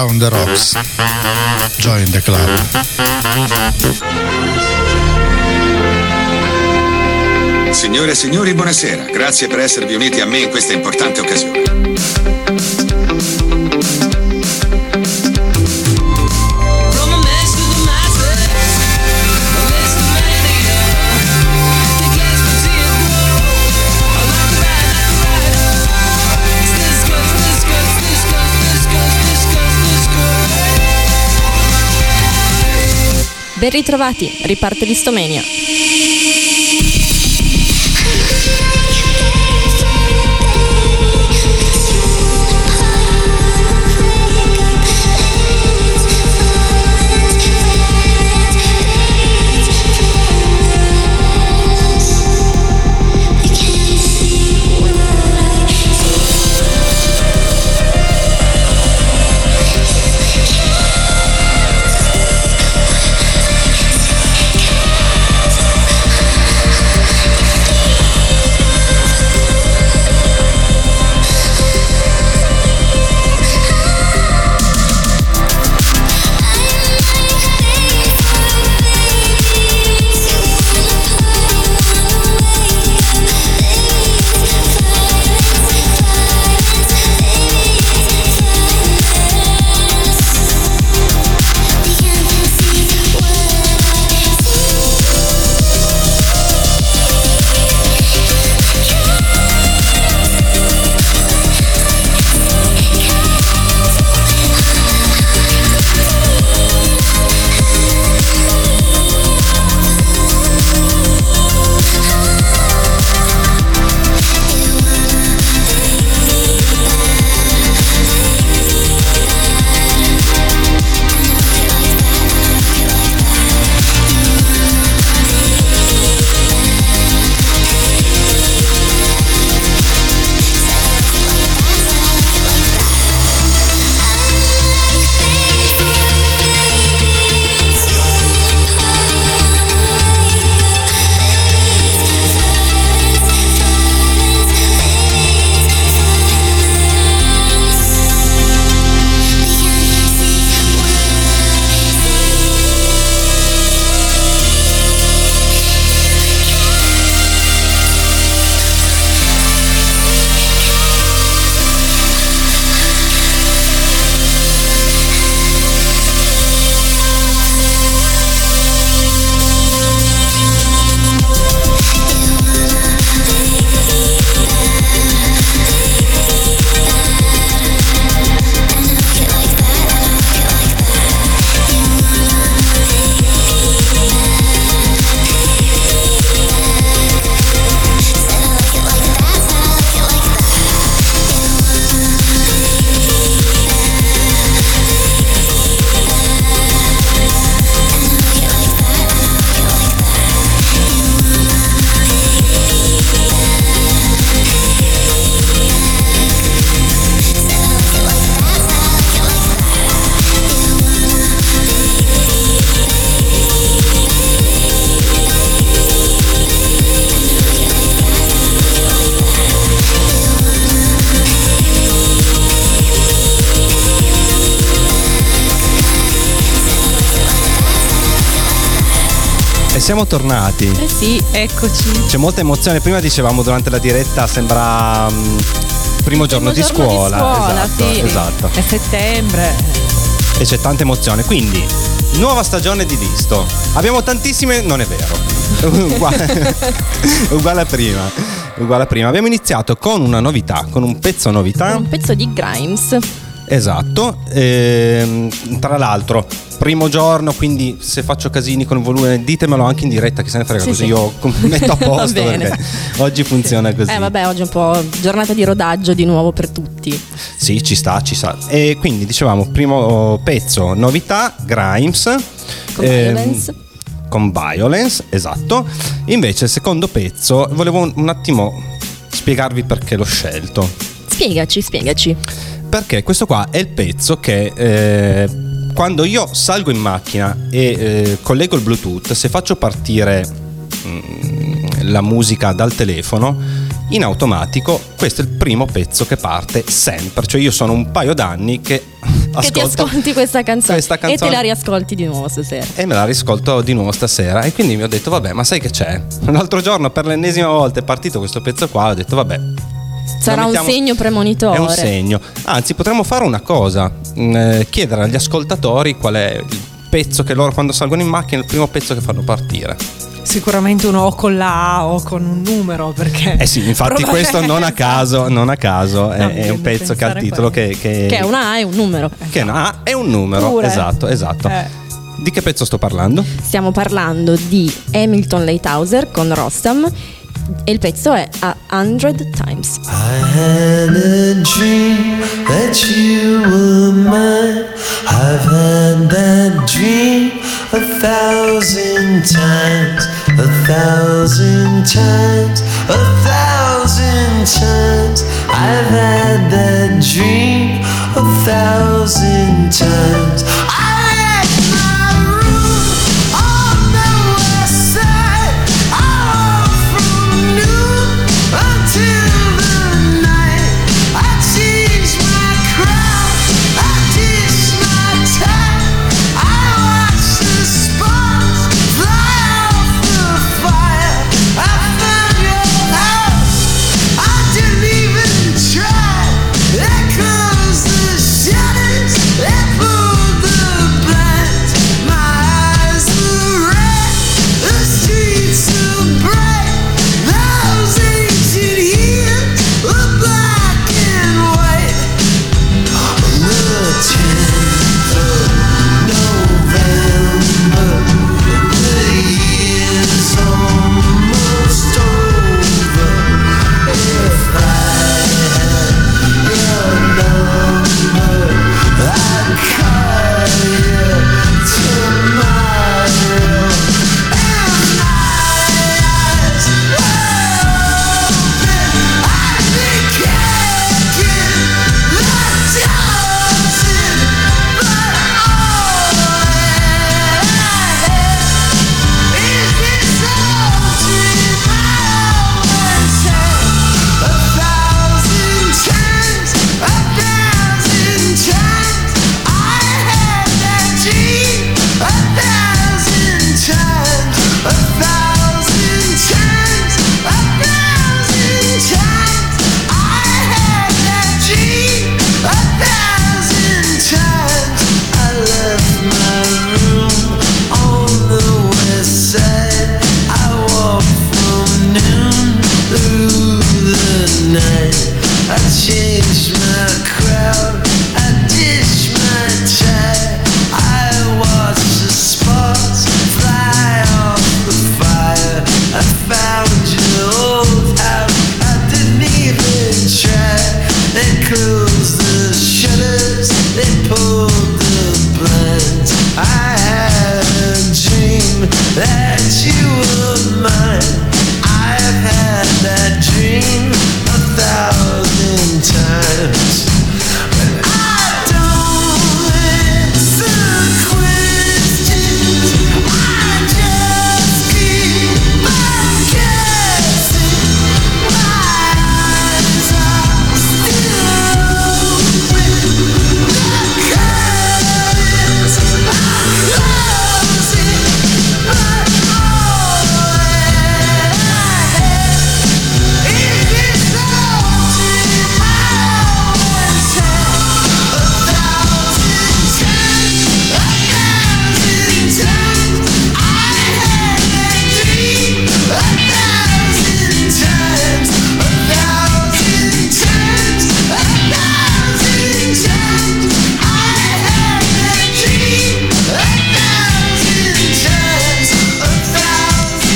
Around the Rocks. Join the club. Signore e signori, buonasera. Grazie per esservi uniti a me in questa importante occasione. Ben ritrovati, riparte Lisztomania. Siamo tornati. Eh sì, eccoci. C'è molta emozione. Prima dicevamo durante la diretta, sembra primo giorno di scuola. Esatto, sì. Esatto. È settembre. E c'è tanta emozione. Quindi, nuova stagione di Listo. Abbiamo tantissime, non è vero. Uguale a prima. Abbiamo iniziato con una novità, con un pezzo novità. Un pezzo di Grimes. Esatto, tra l'altro primo giorno, quindi se faccio casini con il volume ditemelo anche in diretta, che se ne frega, sì, così sì. Io metto a posto perché oggi funziona così. Vabbè, oggi è un po' giornata di rodaggio di nuovo per tutti. Sì, ci sta. E quindi dicevamo, primo pezzo, novità, Grimes con Violence. Con Violence, esatto. Invece il secondo pezzo, volevo un attimo spiegarvi perché l'ho scelto. Spiegaci. Perché questo qua è il pezzo che quando io salgo in macchina e collego il Bluetooth, se faccio partire la musica dal telefono, in automatico questo è il primo pezzo che parte sempre. Cioè io sono un paio d'anni che che ti ascolti questa canzone e te la riascolti di nuovo stasera. E me la riscolto di nuovo stasera. E quindi mi ho detto vabbè, ma sai che c'è? L'altro giorno per l'ennesima volta è partito questo pezzo qua, ho detto vabbè, sarà un segno premonitore. È un segno. Anzi, potremmo fare una cosa, chiedere agli ascoltatori qual è il pezzo che loro quando salgono in macchina è il primo pezzo che fanno partire. Sicuramente uno o con la A o con un numero, perché eh sì, infatti questo non a caso no, è un pezzo che ha il titolo che è una A e un numero. Che è una A e un numero, pure. Esatto. Di che pezzo sto parlando? Stiamo parlando di Hamilton Leithauser con Rostam e il pezzo è A 100 Times. I had a dream that you were mine. I've had that dream 1,000 times, 1,000 times, 1,000 times. I've had that dream 1,000 times. I like my room on the west side, all from noon until the night. I tease my crowd, I dish my time, I watch the sparks fly off the fire. I found your house, I didn't even try. There comes the shadows, there pulled the blinds. My eyes are red, the streets are bright. Those ancient years were black and white. The 10th of November, the year's almost over. If I had your number, I'd call you tomorrow. And my eyes were open. I've been kicking the doors in, but all that I have is this old dream I always had. 1,000 times, 1,000 times, I had that dream 1,000 times, 1,000 times, 1,000 times, I had that dream 1,000 times. I left my room on the west side, I walked from noon through the night. I changed my crowd, I dished my time, I watched the sparks fly off the fire. I found your old house, I didn't even try. They closed the shutters, they pulled the blinds. I had a dream that you were mine. I've had that dream 1,000 times. I don't answer questions, I just keep on guessing. My eyes are still open, the curtains are closing, but all that I have is this old dream I always had. 1,000 times, 1,000 times, I had that dream 1,000 times, 1,000 times, 1,000 times, I had that dream 1,000 times, 1,000.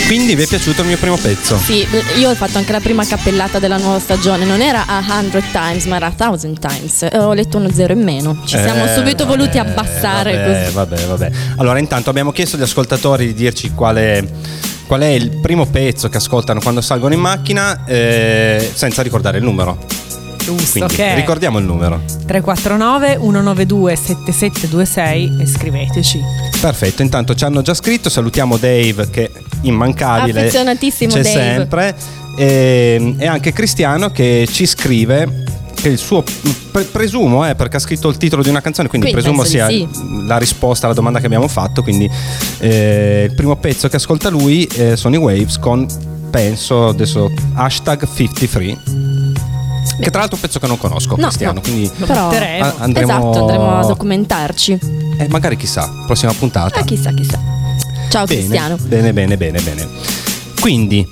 Quindi vi è piaciuto il mio primo pezzo? Sì, io ho fatto anche la prima cappellata della nuova stagione. Non era a 100 times, ma era a 1,000 times. Ho letto uno zero in meno. Ci siamo subito voluti abbassare. Vabbè. Allora, intanto abbiamo chiesto agli ascoltatori di dirci qual è il primo pezzo che ascoltano quando salgono in macchina, senza ricordare il numero. Giusto, Quindi, che è ricordiamo il numero. 349 192 7726 e scriveteci. Perfetto, intanto ci hanno già scritto, salutiamo Dave che è immancabile. Affezionatissimo c'è Dave. sempre, e anche Cristiano che ci scrive che il suo presumo perché ha scritto il titolo di una canzone, quindi presumo sia la risposta alla domanda che abbiamo fatto. Quindi il primo pezzo che ascolta lui sono i Waves con, penso adesso, hashtag 53. Che tra l'altro è un pezzo che non conosco, Cristiano, quindi però andremo a documentarci. Magari chissà, prossima puntata. Chissà. Ciao bene, Cristiano. Bene. Quindi,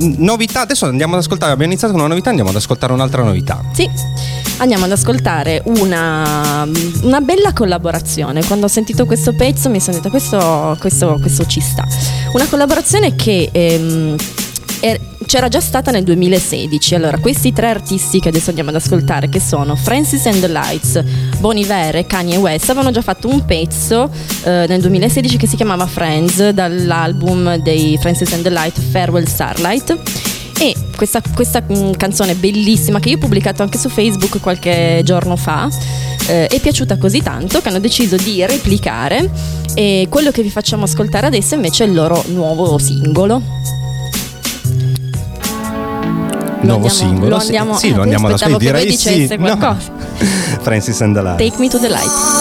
novità, adesso andiamo ad ascoltare, abbiamo iniziato con una novità, andiamo ad ascoltare un'altra novità. Sì. Andiamo ad ascoltare una bella collaborazione. Quando ho sentito questo pezzo mi sono detta questo ci sta. Una collaborazione che c'era già stata nel 2016. Allora, questi tre artisti che adesso andiamo ad ascoltare, che sono Francis and the Lights, Bon Iver e Kanye West, avevano già fatto un pezzo nel 2016 che si chiamava Friends, dall'album dei Francis and the Lights, Farewell Starlight. E questa canzone bellissima, che io ho pubblicato anche su Facebook qualche giorno fa, è piaciuta così tanto che hanno deciso di replicare, e quello che vi facciamo ascoltare adesso invece è il loro nuovo singolo. Nuovo singolo, lo andiamo ad ascoltare. Direi che dicesse qualcosa. No. Francis and the Lights. Take me to the light.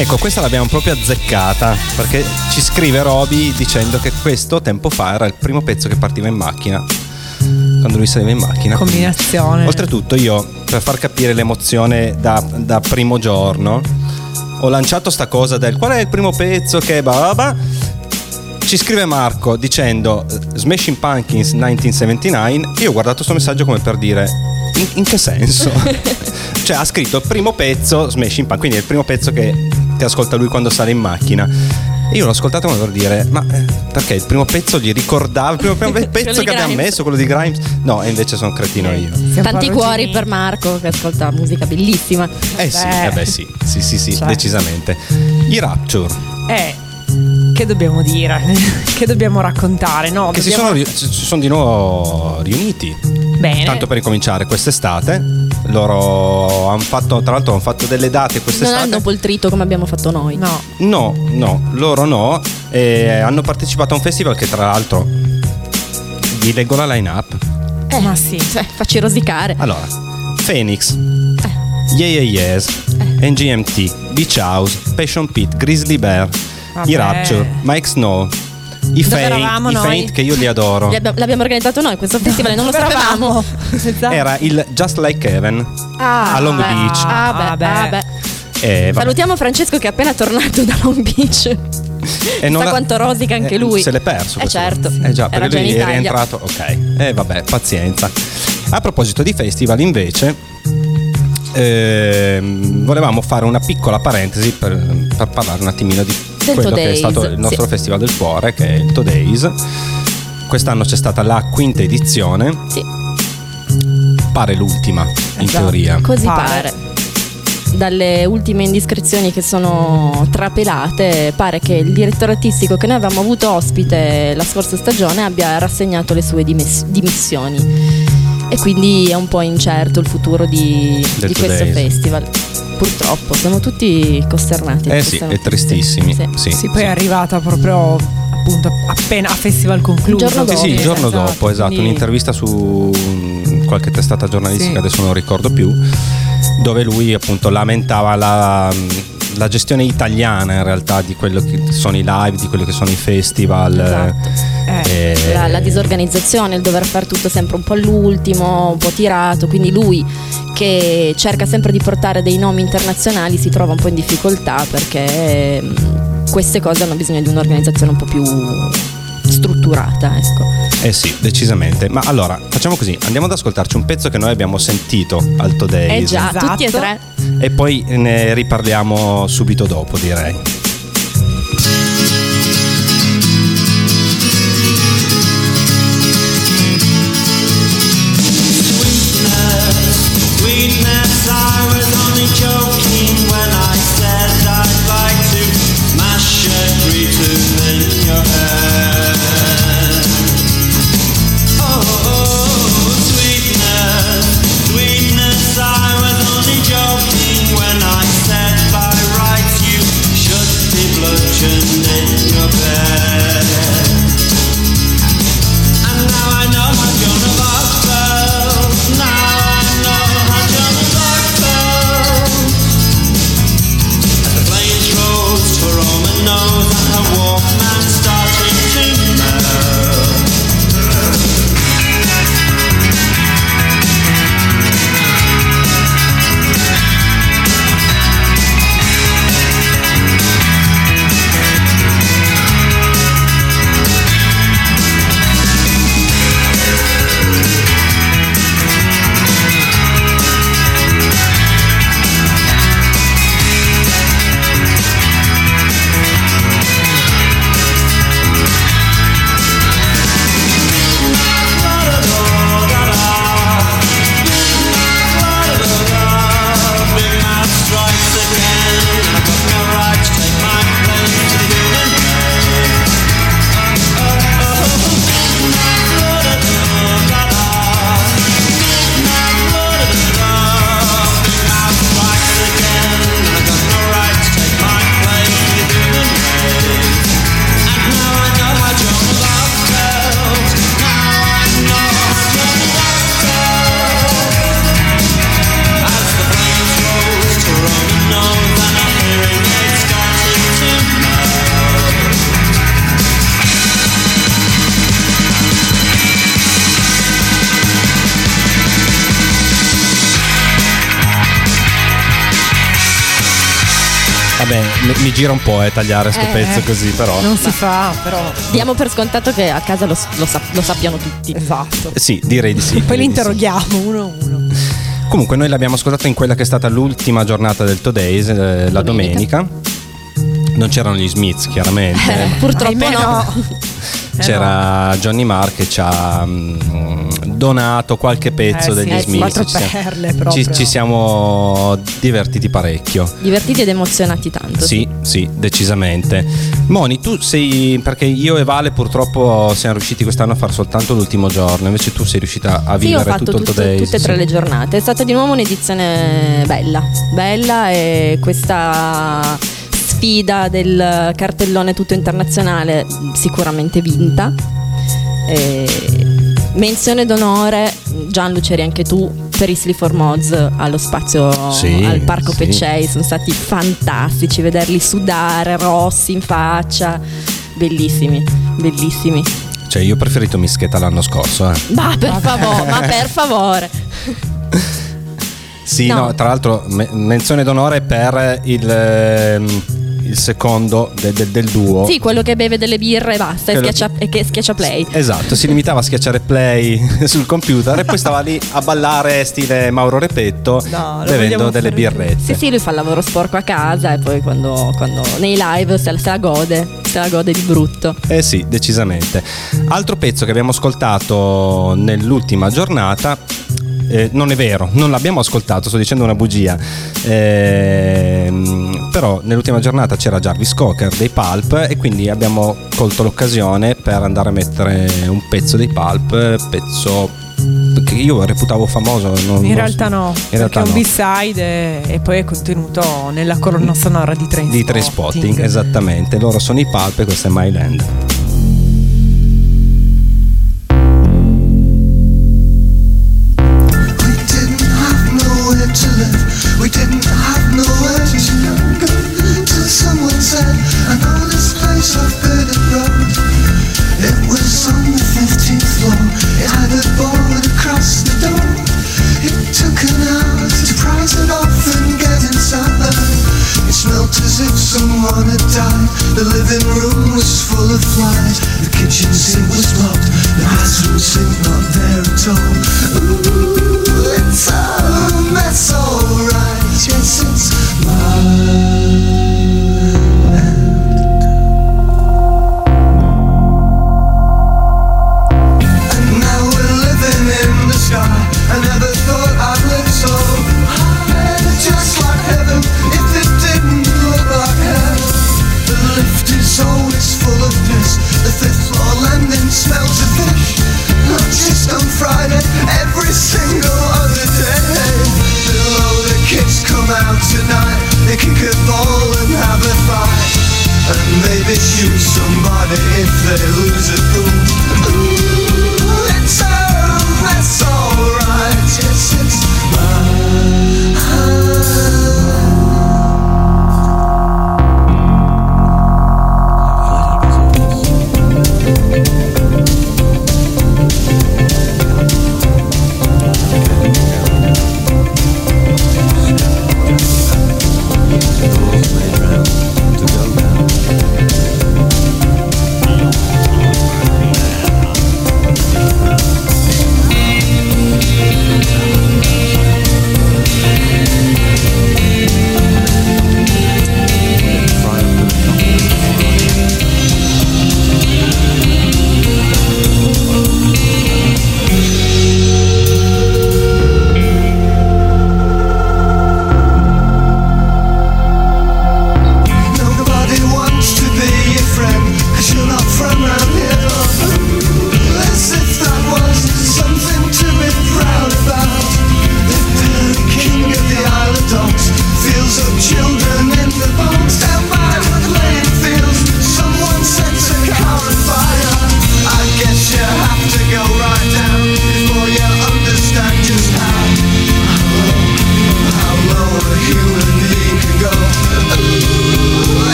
Ecco, questa l'abbiamo proprio azzeccata, perché ci scrive Robbie dicendo che questo tempo fa era il primo pezzo che partiva in macchina, quando lui saliva in macchina. Combinazione. Oltretutto io, per far capire l'emozione da primo giorno, ho lanciato sta cosa del qual è il primo pezzo che baba. Ci scrive Marco dicendo Smashing Pumpkins 1979. Io ho guardato questo messaggio come per dire in che senso? Cioè ha scritto il primo pezzo Smashing Pumpkins, quindi è il primo pezzo che ascolta lui quando sale in macchina. Io l'ho ascoltato come per dire, ma perché il primo pezzo gli ricordava il primo pezzo che abbiamo messo, quello di Grimes? No, e invece sono cretino io. Tanti cuori per Marco che ascolta musica bellissima. Sì, decisamente. I Rapture. Che dobbiamo dire? Che dobbiamo raccontare? No, che si sono di nuovo riuniti. Bene. Tanto per ricominciare quest'estate. Loro hanno fatto delle date quest'estate. Non hanno poltrito come abbiamo fatto noi. No, loro no. Hanno partecipato a un festival che tra l'altro vi leggo la line-up. Ma sì, cioè, facci rosicare. Allora, Phoenix, Yeah Yeah Yes, MGMT, Beach House, Passion Pit, Grizzly Bear. Vabbè. I Rapture, Mike Snow, i Faint che io li adoro. L'abbiamo organizzato noi questo festival, non lo sapevamo. Esatto. Era il Just Like Heaven a Long Beach. Salutiamo Francesco che è appena tornato da Long Beach. E non sa quanto rosica anche lui. Se l'è perso. Certo. Già, era perché lui è rientrato. Ok. Vabbè, pazienza. A proposito di festival, invece, volevamo fare una piccola parentesi per parlare un attimino di quello Today's, che è stato il nostro festival del cuore, che è il Today's. Quest'anno c'è stata la quinta edizione, pare l'ultima in teoria, così pare. Dalle ultime indiscrezioni che sono trapelate pare che il direttore artistico che noi avevamo avuto ospite la scorsa stagione abbia rassegnato le sue dimissioni e quindi è un po' incerto il futuro di questo festival. Purtroppo sono tutti costernati. Sì, e tristissimi. Sì, poi è arrivata proprio appunto appena a festival concluso. Il giorno dopo, esatto. Quindi... un'intervista su qualche testata giornalistica, adesso non ricordo più, dove lui appunto lamentava la gestione italiana in realtà di quello che sono i live, di quello che sono i festival. Esatto. La disorganizzazione, il dover fare tutto sempre un po' all'ultimo, un po' tirato, quindi lui che cerca sempre di portare dei nomi internazionali si trova un po' in difficoltà perché queste cose hanno bisogno di un'organizzazione un po' più strutturata, ecco. Sì, decisamente. Ma allora, facciamo così, andiamo ad ascoltarci un pezzo che noi abbiamo sentito al Today's. Esatto. Tutti e tre. E poi ne riparliamo subito dopo, direi. mi gira un po' tagliare sto pezzo così, però non si fa, però diamo per scontato che a casa lo sappiano tutti. Esatto. Sì, direi di sì. Poi li interroghiamo sì. Uno a uno. Comunque noi l'abbiamo ascoltato in quella che è stata l'ultima giornata del Today's, la domenica. Non c'erano gli Smiths, chiaramente. Purtroppo no. C'era Johnny Marr che ci ha donato qualche pezzo degli Smiths. 4 perle proprio. Ci siamo divertiti parecchio. Divertiti ed emozionati tanto. Sì, decisamente. Moni, tu sei, perché io e Vale purtroppo siamo riusciti quest'anno a fare soltanto l'ultimo giorno, invece tu sei riuscita a vivere tutte e tre le giornate. È stata di nuovo un'edizione bella e questa sfida del cartellone tutto internazionale sicuramente vinta. Menzione d'onore, Gianlu, c'eri anche tu, per Isley for Mods allo spazio, al parco Peccei. Sono stati fantastici vederli sudare rossi in faccia, bellissimi. Cioè io ho preferito Mischetta l'anno scorso, ma per favore. Sì, no, tra l'altro menzione d'onore per il secondo del duo. Sì, quello che beve delle birre e basta e che schiaccia play. Esatto, si limitava a schiacciare play sul computer e poi stava lì a ballare stile Mauro Repetto, bevendo delle birrette. Sì, lui fa il lavoro sporco a casa e poi quando nei live se la gode di brutto. Eh sì, decisamente. Altro pezzo che abbiamo ascoltato nell'ultima giornata, non è vero, non l'abbiamo ascoltato, sto dicendo una bugia, però nell'ultima giornata c'era Jarvis Cocker dei Pulp e quindi abbiamo colto l'occasione per andare a mettere un pezzo dei Pulp, pezzo che io reputavo famoso, in realtà è un B-side e poi è contenuto nella colonna sonora di Trainspotting. Di Trainspotting, esattamente, loro sono i Pulp e questo è My Land.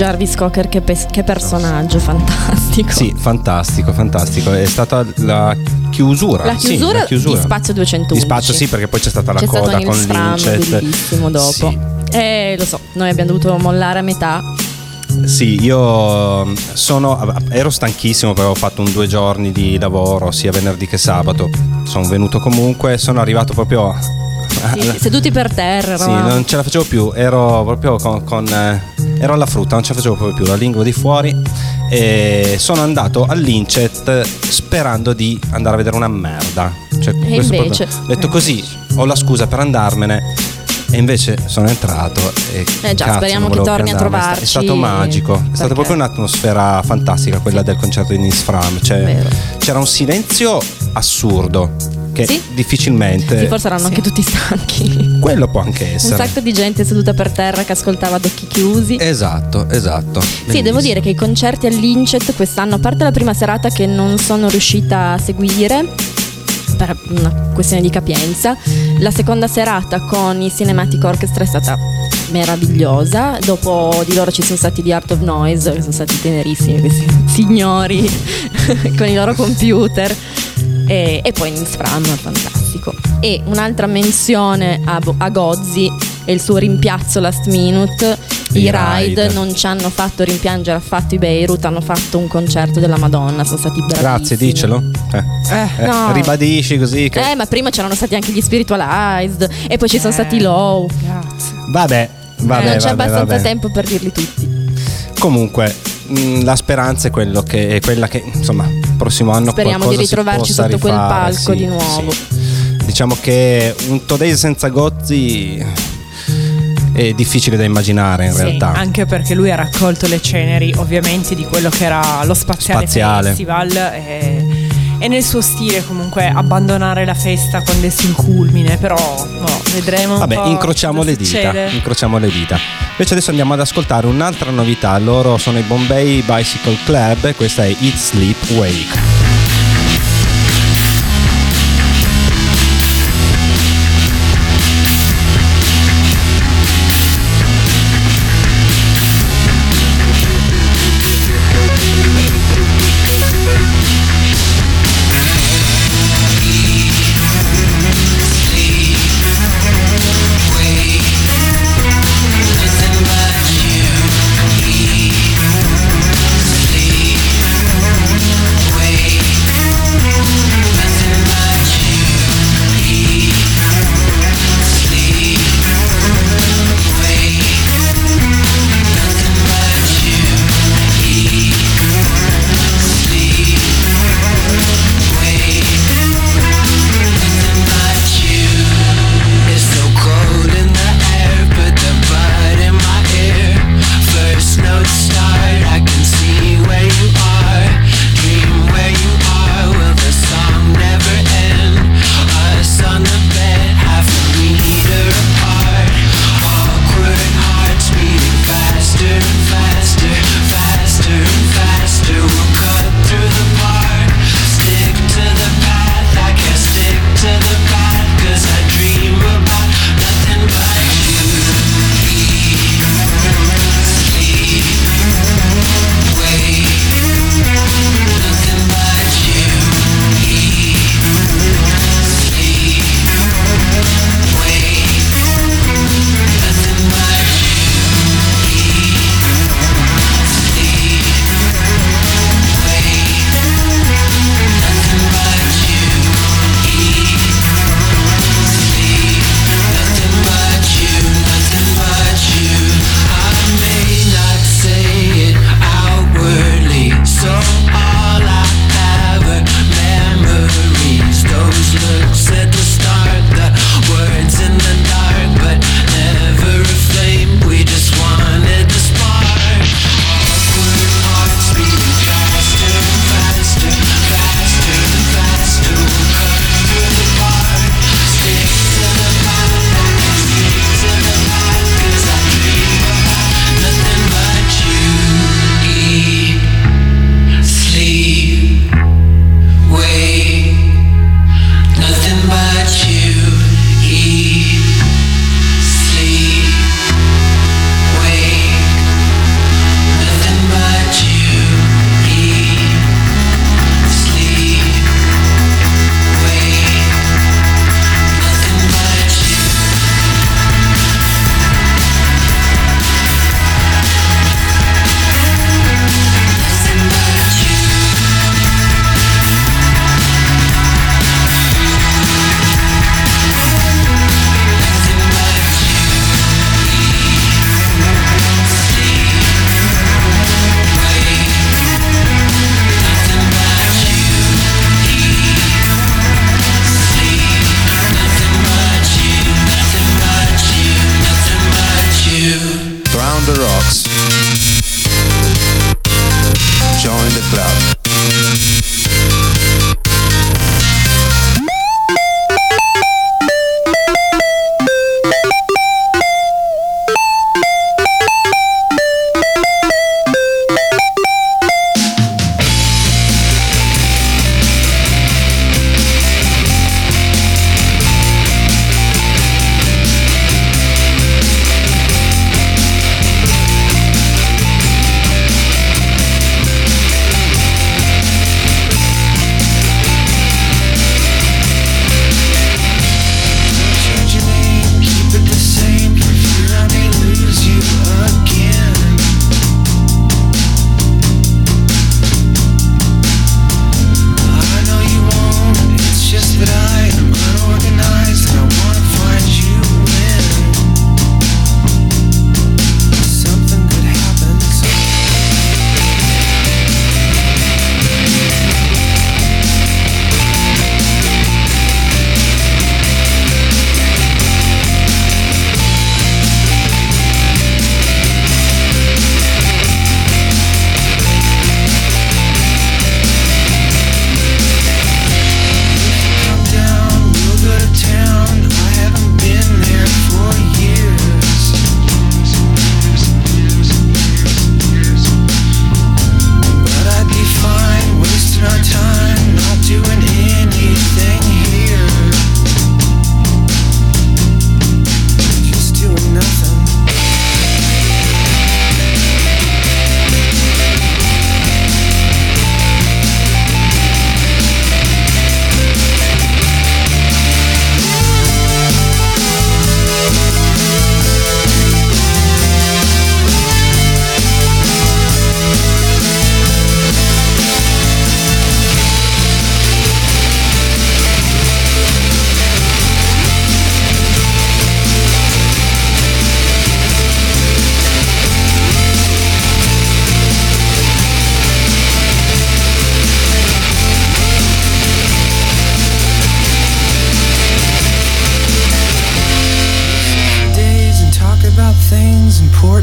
Jarvis Cocker, che personaggio fantastico. Sì, fantastico. È stata la chiusura di Spazio 211. Di Spazio, sì, perché poi c'è stata la coda con Lynch, bellissimo dopo. Sì. Lo so, noi abbiamo dovuto mollare a metà. Sì, io ero stanchissimo perché avevo fatto un 2 giorni di lavoro, sia venerdì che sabato. Sono venuto comunque, sono arrivato proprio sì, seduti per terra. Sì, non ce la facevo più, ero proprio ero alla frutta, non ce la facevo proprio più, la lingua di fuori. E sono andato all'Incet sperando di andare a vedere una merda. Cioè, e invece ho detto così, ho la scusa per andarmene. E invece sono entrato e già, speriamo che torni a trovarci. È stato magico, è stata proprio un'atmosfera fantastica quella del concerto di Neil Strang, cioè, c'era un silenzio assurdo che difficilmente forse erano anche tutti stanchi. Quello può anche essere. Un sacco di gente seduta per terra che ascoltava ad occhi chiusi. Esatto. Bellissimo. Sì, devo dire che i concerti all'Incet quest'anno, a parte la prima serata che non sono riuscita a seguire per una questione di capienza, la seconda serata con i Cinematic Orchestra è stata meravigliosa. Dopo di loro ci sono stati The Art of Noise, che sono stati tenerissimi questi signori con i loro computer, e poi Neil Strang, fantastico. E un'altra menzione a Gozzi e il suo rimpiazzo last minute. I Ride non ci hanno fatto rimpiangere affatto i Beirut, hanno fatto un concerto della Madonna, sono stati bravissimi. Grazie, dicelo. No. Ribadisci così che... ma prima c'erano stati anche gli Spiritualized e poi ci sono stati Low. Grazie. Vabbè, non c'è abbastanza tempo per dirli tutti. Comunque la speranza è quella che insomma prossimo anno speriamo di ritrovarci sotto rifare, quel palco di nuovo. Sì. Diciamo che un Today's senza Gozzi è difficile da immaginare in realtà, anche perché lui ha raccolto le ceneri ovviamente di quello che era lo Spaziale. Festival e nel suo stile comunque abbandonare la festa quando è sul culmine, però no, vedremo. Vabbè, incrociamo le dita. Invece adesso andiamo ad ascoltare un'altra novità, loro sono i Bombay Bicycle Club e questa è Eat Sleep Wake.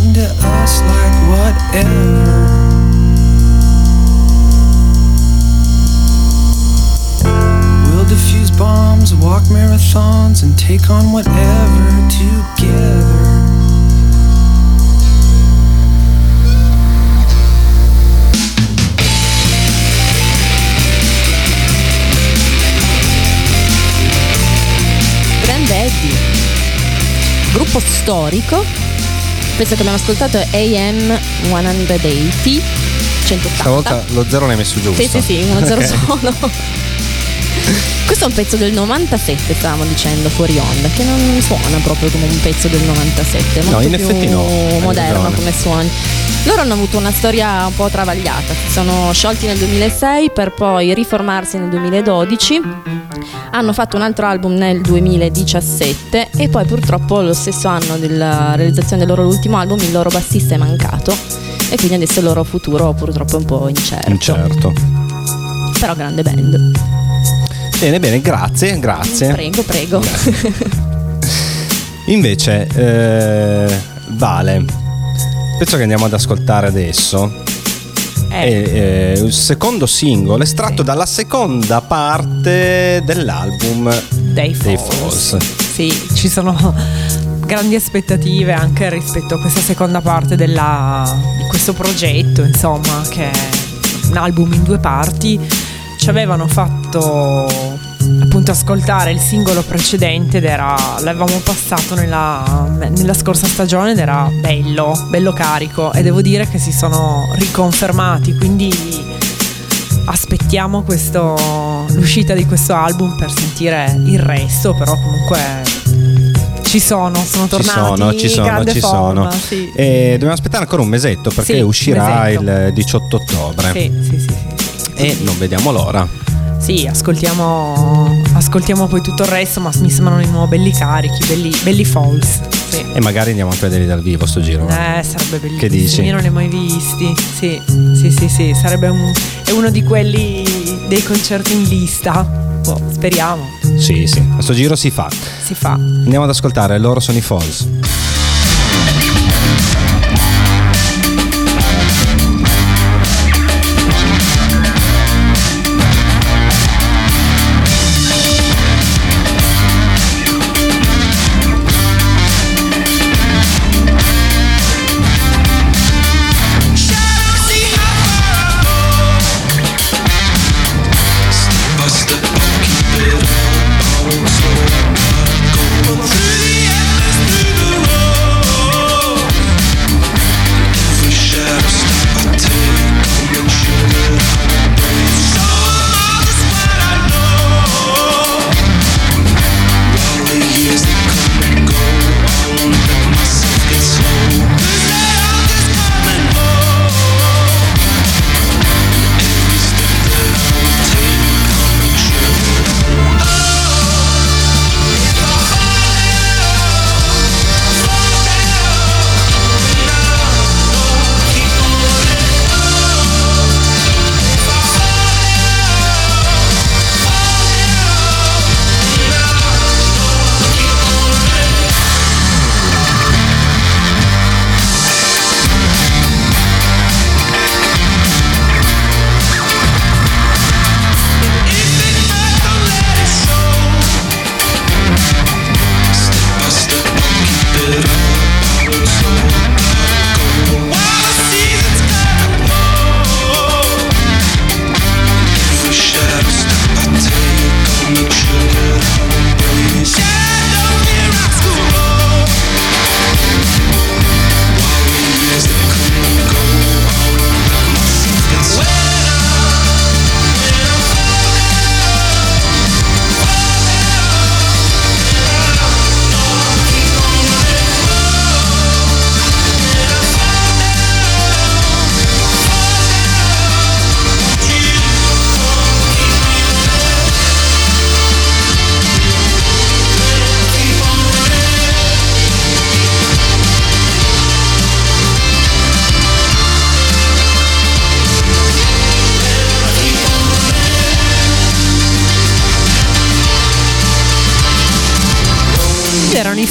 happened to us like whatever. We'll defuse bombs, walk marathons, and take on whatever together. Grande Eddie, gruppo storico, penso che abbiamo ascoltato AM 180, 180. Stavolta lo zero l'hai messo giusto. Sì, uno zero solo. Questo è un pezzo del 97, stavamo dicendo fuori onda, che non suona proprio come un pezzo del 97, molto no, in più effetti no, moderno come suoni. Loro hanno avuto una storia un po' travagliata, si sono sciolti nel 2006 per poi riformarsi nel 2012, hanno fatto un altro album nel 2017 e poi purtroppo lo stesso anno della realizzazione del loro ultimo album il loro bassista è mancato e quindi adesso il loro futuro purtroppo è un po' incerto. Però grande band. Bene, grazie. Prego. Invece, Vale, penso che andiamo ad ascoltare adesso è il secondo singolo estratto dalla seconda parte dell'album dei Falls. Sì, ci sono grandi aspettative anche rispetto a questa seconda parte di questo progetto, insomma, che è un album in due parti. Ci avevano fatto appunto ascoltare il singolo precedente ed l'avevamo passato nella scorsa stagione ed era bello carico e devo dire che si sono riconfermati, quindi aspettiamo l'uscita di questo album per sentire il resto, però comunque sono tornati in grande forma. Sì. E dobbiamo aspettare ancora un mesetto perché uscirà il 18 ottobre. Sì. E non vediamo l'ora. Sì, ascoltiamo poi tutto il resto, ma mi sembrano di nuovo belli carichi, belli Falls. Sì. E magari andiamo anche a vederli dal vivo sto giro. Sarebbe bellissimo. Che dici? Io non li ho mai visti. Sì, sarebbe è uno di quelli dei concerti in lista. Boh, speriamo. Sì, a sto giro si fa. Andiamo ad ascoltare, loro sono i Falls.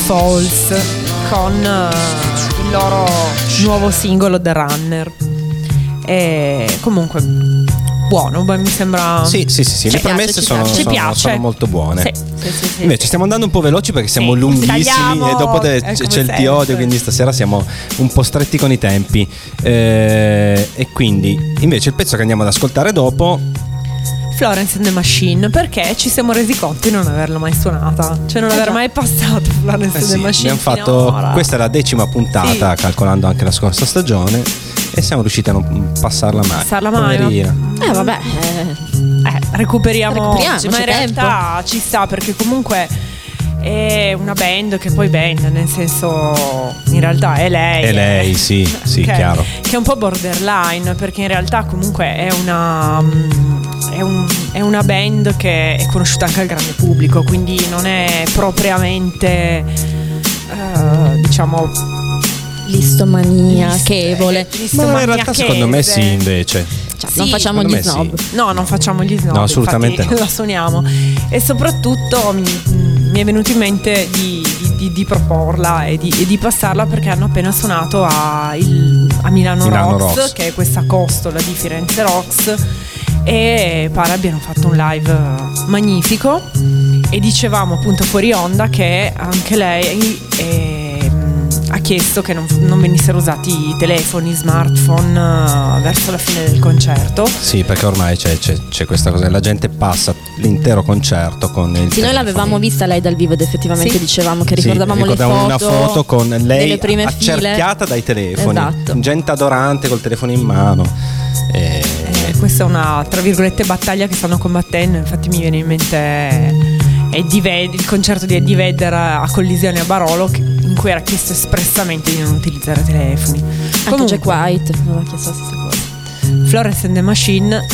Falls con il loro nuovo singolo The Runner. E comunque buono, beh, mi sembra. Sì, le premesse sono molto buone. Sì. Invece stiamo andando un po' veloci perché siamo lunghissimi. Tagliamo, e dopo c'è il ti odio, quindi stasera siamo un po' stretti con i tempi. E quindi invece il pezzo che andiamo ad ascoltare dopo, Florence and the Machine, perché ci siamo resi conto di non averla mai suonata, cioè non aver mai passato Florence and the Machine. Abbiamo fatto, questa è la 10ª puntata, calcolando anche la scorsa stagione, e siamo riusciti a non passarla mai. Vabbè, recuperiamo oggi, ma in realtà ci sta, perché comunque è una band che poi band, nel senso, in realtà è lei sì okay, chiaro, che è un po' borderline, perché in realtà comunque è una band che è conosciuta anche al grande pubblico, quindi non è propriamente diciamo listomania chevole. Ma in realtà secondo me sì, invece non facciamo gli snob. No, non facciamo gli snob, no, assolutamente no. La suoniamo, e soprattutto mi è venuto in mente di proporla e di passarla, perché hanno appena suonato a Milano Rocks, che è questa costola di Firenze Rocks, e pare abbiano fatto un live magnifico. E dicevamo appunto fuori onda che anche lei ha chiesto che non venissero usati i telefoni, smartphone verso la fine del concerto. Sì, perché ormai c'è questa cosa, la gente passa l'intero concerto con il telefono. Noi l'avevamo vista lei dal vivo ed effettivamente dicevamo che ricordavamo le foto, una foto con lei accerchiata dai telefoni, esatto, gente adorante col telefono in mano. Questa è una, tra virgolette, battaglia che stanno combattendo. Infatti mi viene in mente il concerto di Eddie Vedder a Collisione a Barolo, in cui era chiesto espressamente di non utilizzare telefoni. Anche Jack White aveva chiesto la stessa cosa. Florence and the Machine,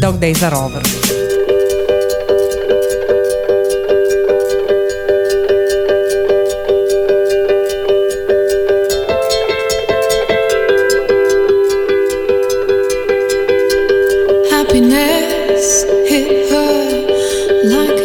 Dog Days Are Over. Love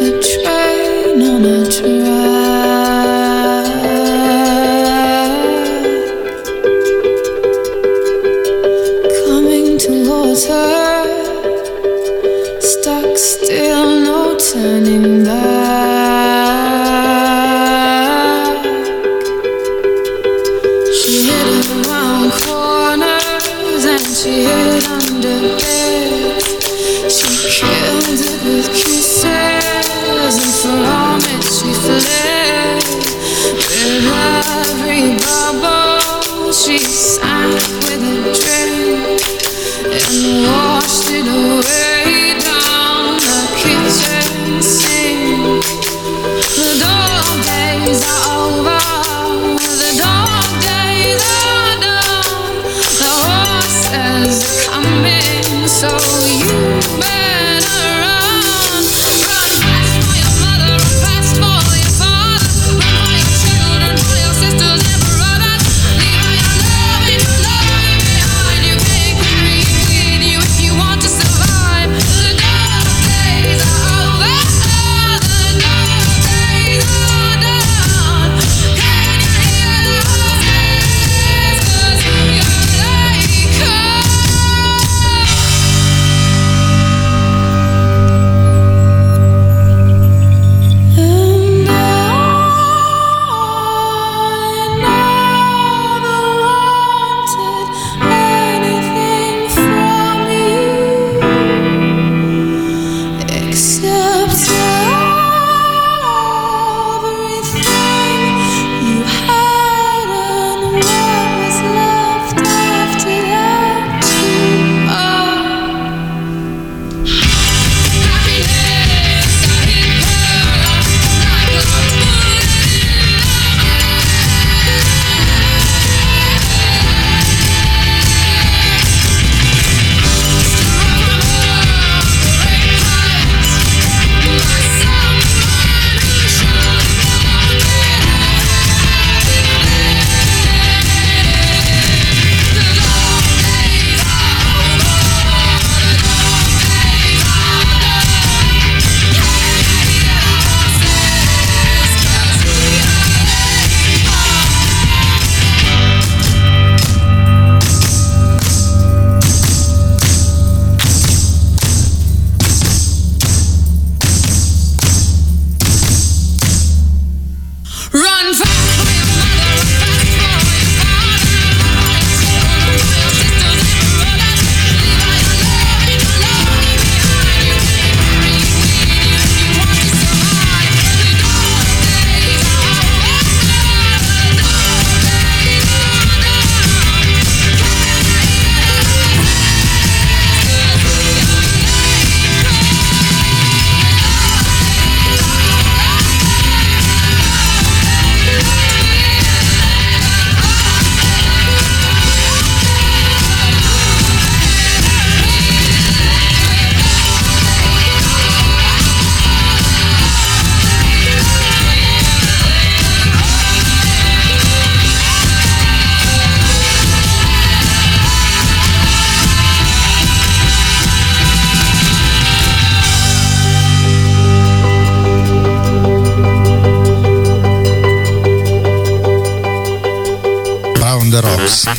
Grimes,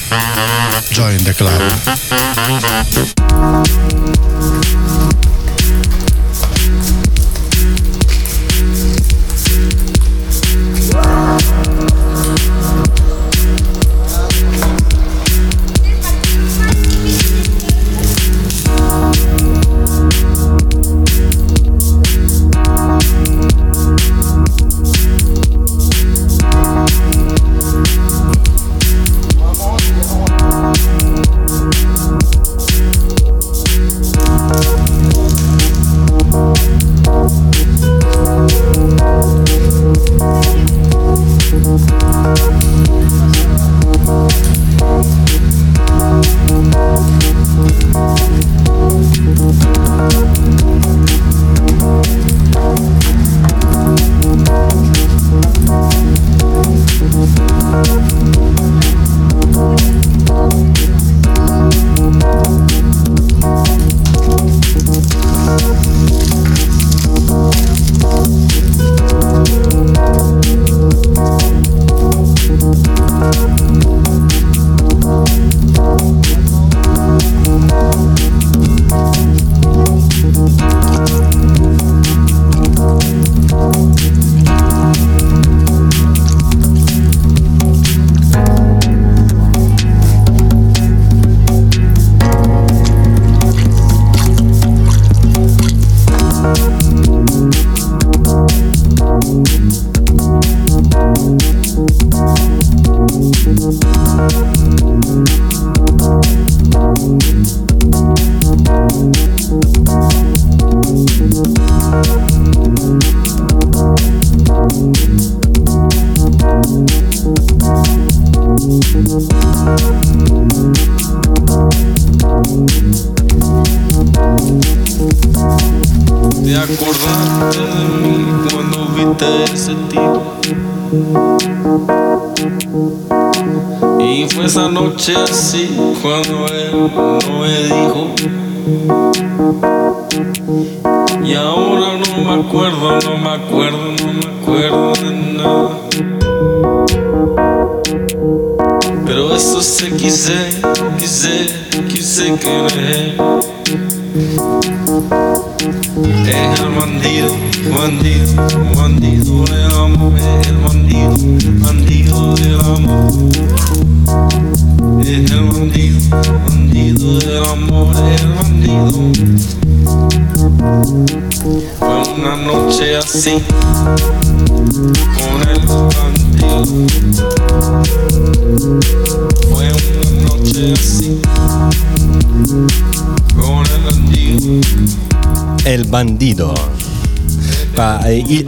Join the Club.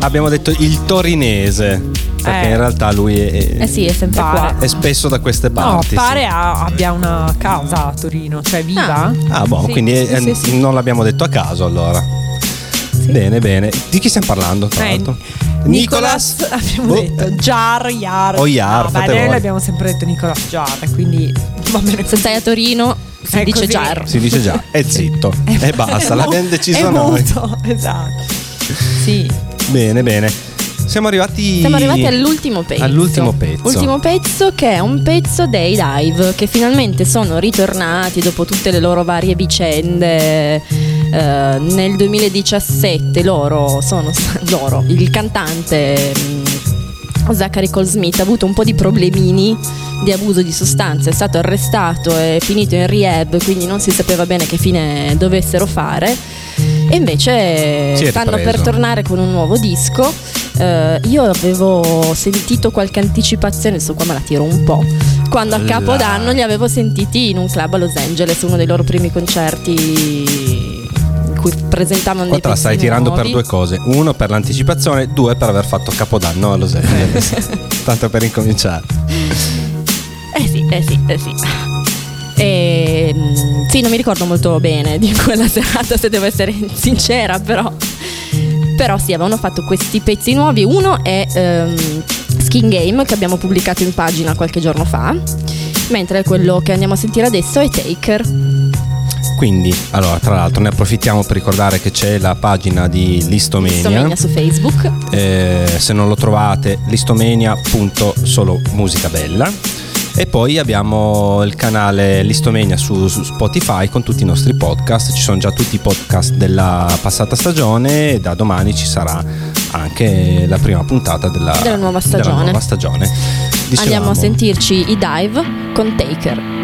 Abbiamo detto il torinese, perché in realtà lui è, sì, è sempre qua. È spesso da queste parti. No, pare abbia una casa a Torino, cioè viva. Ah, boh, sì, quindi sì. Non l'abbiamo detto a caso, allora. Sì. Bene, bene. Di chi stiamo parlando? Tra l'altro? Nicolas abbiamo detto Jar. No, beh, noi l'abbiamo sempre detto Nicolas Jar, quindi va bene. Se stai a Torino si dice così. Jar. Si dice Jar, è zitto e basta, l'abbiamo deciso noi. Esatto. Sì. Bene, bene. Siamo arrivati all'ultimo pezzo. Ultimo pezzo, che è un pezzo dei Live, che finalmente sono ritornati dopo tutte le loro varie vicende. Nel 2017 loro, il cantante Zachary Colesmith ha avuto un po' di problemini di abuso di sostanze, è stato arrestato e finito in rehab, quindi non si sapeva bene che fine dovessero fare. E invece stanno per tornare con un nuovo disco. Io avevo sentito qualche anticipazione, adesso qua me la tiro un po', quando a Capodanno li avevo sentiti in un club a Los Angeles, uno dei loro primi concerti in cui presentavano dei pezzi nuovi. Qua te la stai tirando per due cose: uno per l'anticipazione, due per aver fatto Capodanno a Los Angeles. Tanto per incominciare. Eh sì. E, sì, non mi ricordo molto bene di quella serata, se devo essere sincera, però sì, avevano fatto questi pezzi nuovi. Uno è Skin Game, che abbiamo pubblicato in pagina qualche giorno fa, mentre quello che andiamo a sentire adesso è Taker. Quindi, allora, tra l'altro ne approfittiamo per ricordare che c'è la pagina di Lisztomania su Facebook, se non lo trovate, lisztomania.solomusicabella. E poi abbiamo il canale Lisztomania su Spotify con tutti i nostri podcast. Ci sono già tutti i podcast della passata stagione e da domani ci sarà anche la prima puntata della nuova stagione, Dicevamo, andiamo a sentirci i Dive con Taker.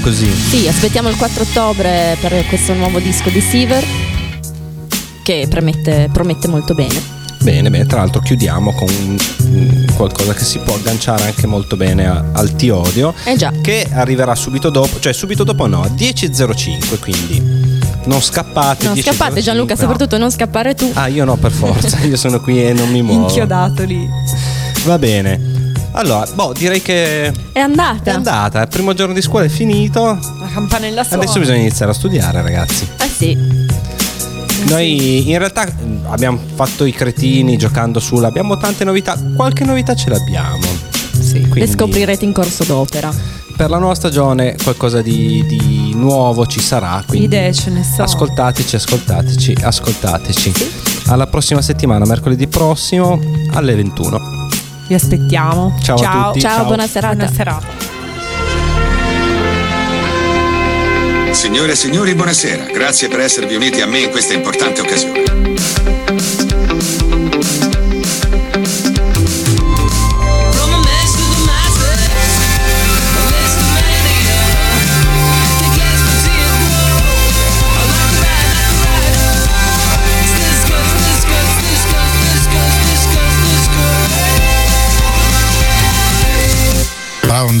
Così. Sì, aspettiamo il 4 ottobre per questo nuovo disco di Siever che promette molto bene. Bene, tra l'altro chiudiamo con qualcosa che si può agganciare anche molto bene al Ti Odio, che arriverà subito dopo, cioè subito dopo no, a 10.05, quindi non scappate. Non scappate, Gianluca, no. Soprattutto non scappare tu. Ah, io no, per forza, io sono qui e non mi muovo. Inchiodato lì. Va bene. Allora, direi che è andata, il primo giorno di scuola è finito. La campanella suona. Adesso bisogna iniziare a studiare, ragazzi. Sì. Noi in realtà abbiamo fatto i cretini giocando sulla. Abbiamo tante novità, qualche novità ce l'abbiamo. Sì, quindi le scoprirete in corso d'opera. Per la nuova stagione qualcosa di nuovo ci sarà, quindi idee ce ne sono. Ascoltateci. Sì. Alla prossima settimana, mercoledì prossimo alle 21. Vi aspettiamo. Ciao a tutti. Ciao, buona serata. Signore e signori, buonasera. Grazie per esservi uniti a me in questa importante occasione. Pound